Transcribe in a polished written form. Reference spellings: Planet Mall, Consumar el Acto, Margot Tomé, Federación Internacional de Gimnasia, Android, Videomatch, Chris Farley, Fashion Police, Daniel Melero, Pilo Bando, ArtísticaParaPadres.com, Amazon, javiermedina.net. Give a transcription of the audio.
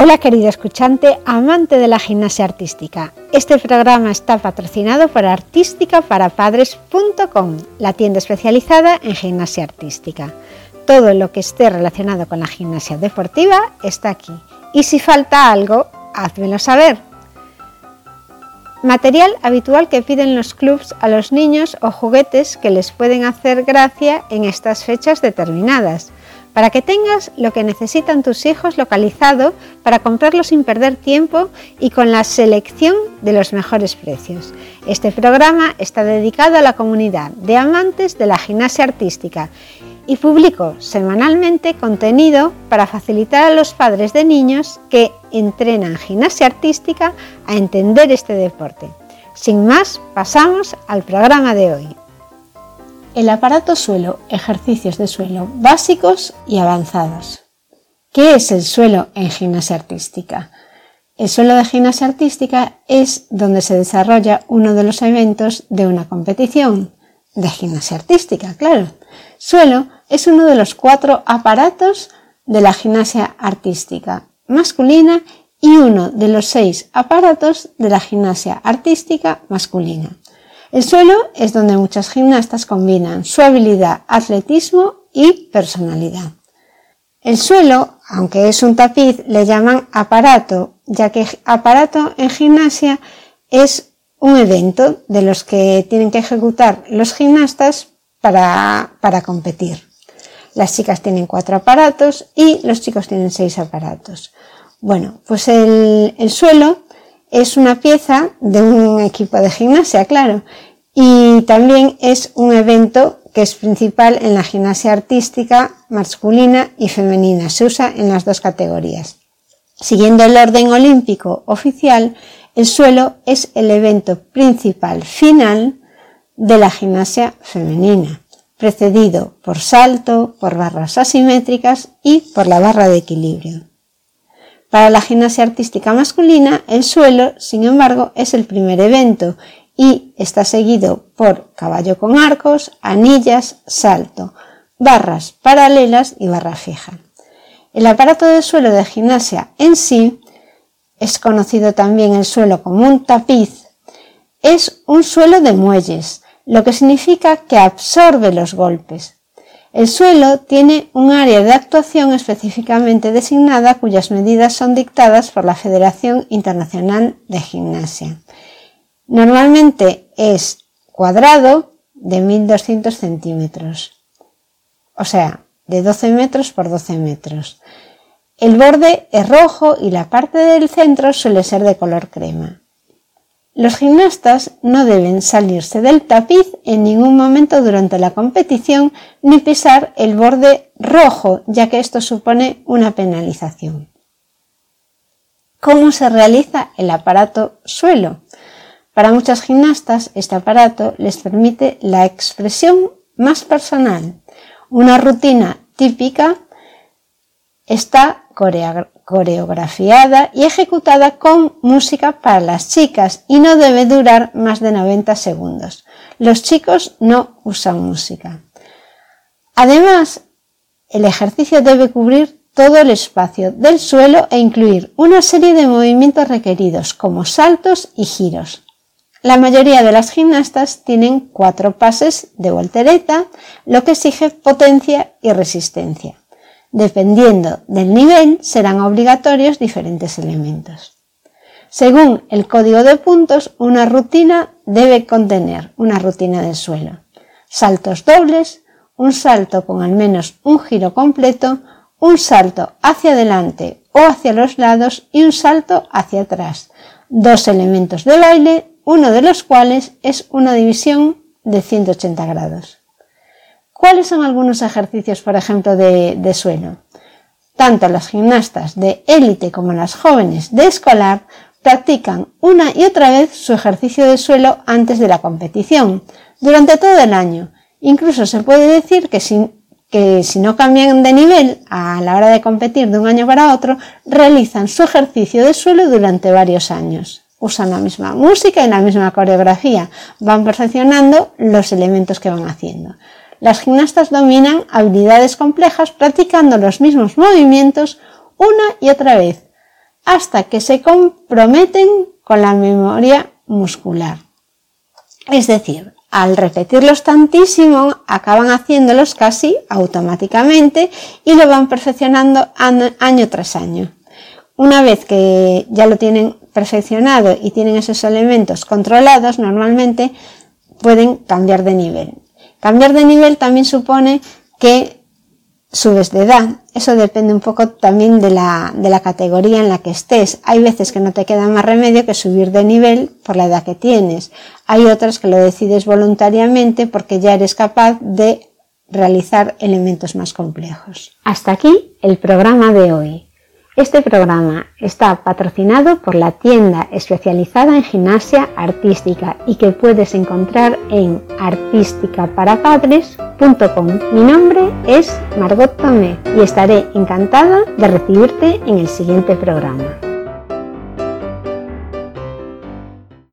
Hola querido escuchante, amante de la gimnasia artística. Este programa está patrocinado por ArtísticaParaPadres.com, la tienda especializada en gimnasia artística. Todo lo que esté relacionado con la gimnasia deportiva está aquí. Y si falta algo, házmelo saber. Material habitual que piden los clubs a los niños o juguetes que les pueden hacer gracia en estas fechas determinadas, para que tengas lo que necesitan tus hijos localizado para comprarlo sin perder tiempo y con la selección de los mejores precios. Este programa está dedicado a la comunidad de amantes de la gimnasia artística y publico semanalmente contenido para facilitar a los padres de niños que entrenan gimnasia artística a entender este deporte. Sin más, pasamos al programa de hoy. El aparato suelo, ejercicios de suelo básicos y avanzados. ¿Qué es el suelo en gimnasia artística? El suelo de gimnasia artística es donde se desarrolla uno de los eventos de una competición de gimnasia artística, claro. Suelo es uno de los 4 aparatos de la gimnasia artística masculina y uno de los 6 aparatos de la gimnasia artística masculina. El suelo es donde muchas gimnastas combinan su habilidad, atletismo y personalidad. El suelo, aunque es un tapiz, le llaman aparato, ya que aparato en gimnasia es un evento de los que tienen que ejecutar los gimnastas para competir. Las chicas tienen 4 aparatos y los chicos tienen 6 aparatos. Bueno, pues el suelo es una pieza de un equipo de gimnasia, claro, y también es un evento que es principal en la gimnasia artística masculina y femenina. Se usa en las 2 categorías. Siguiendo el orden olímpico oficial, el suelo es el evento principal final de la gimnasia femenina, precedido por salto, por barras asimétricas y por la barra de equilibrio. Para la gimnasia artística masculina, el suelo, sin embargo, es el primer evento y está seguido por caballo con arcos, anillas, salto, barras paralelas y barra fija. El aparato de suelo de gimnasia en sí, es conocido también el suelo como un tapiz, es un suelo de muelles, lo que significa que absorbe los golpes. El suelo tiene un área de actuación específicamente designada cuyas medidas son dictadas por la Federación Internacional de Gimnasia. Normalmente es cuadrado de 1.200 centímetros, o sea, de 12 metros por 12 metros. El borde es rojo y la parte del centro suele ser de color crema. Los gimnastas no deben salirse del tapiz en ningún momento durante la competición ni pisar el borde rojo, ya que esto supone una penalización. ¿Cómo se realiza el aparato suelo? Para muchas gimnastas, este aparato les permite la expresión más personal. Una rutina típica está coreografiada y ejecutada con música para las chicas y no debe durar más de 90 segundos. Los chicos no usan música. Además, el ejercicio debe cubrir todo el espacio del suelo e incluir una serie de movimientos requeridos como saltos y giros. La mayoría de las gimnastas tienen 4 pases de voltereta, lo que exige potencia y resistencia. Dependiendo del nivel, serán obligatorios diferentes elementos. Según el código de puntos, una rutina debe contener una rutina de suelo, saltos dobles, un salto con al menos un giro completo, un salto hacia adelante o hacia los lados y un salto hacia atrás, 2 elementos de baile, uno de los cuales es una división de 180 grados. ¿Cuáles son algunos ejercicios, por ejemplo, de suelo? Tanto las gimnastas de élite como las jóvenes de escolar practican una y otra vez su ejercicio de suelo antes de la competición, durante todo el año. Incluso se puede decir que si no cambian de nivel a la hora de competir de un año para otro, realizan su ejercicio de suelo durante varios años. Usan la misma música y la misma coreografía, van perfeccionando los elementos que van haciendo. Las gimnastas dominan habilidades complejas practicando los mismos movimientos una y otra vez. hasta que se comprometen con la memoria muscular. Es decir, al repetirlos tantísimo, acaban haciéndolos casi automáticamente y lo van perfeccionando año tras año. Una vez que ya lo tienen perfeccionado y tienen esos elementos controlados, normalmente pueden cambiar de nivel. Cambiar de nivel también supone que subes de edad. Eso depende un poco también de la categoría en la que estés. Hay veces que no te queda más remedio que subir de nivel por la edad que tienes. Hay otras que lo decides voluntariamente porque ya eres capaz de realizar elementos más complejos. Hasta aquí el programa de hoy. Este programa está patrocinado por la tienda especializada en gimnasia artística y que puedes encontrar en ArtísticaParaPadres.com. Mi nombre es Margot Tomé y estaré encantada de recibirte en el siguiente programa.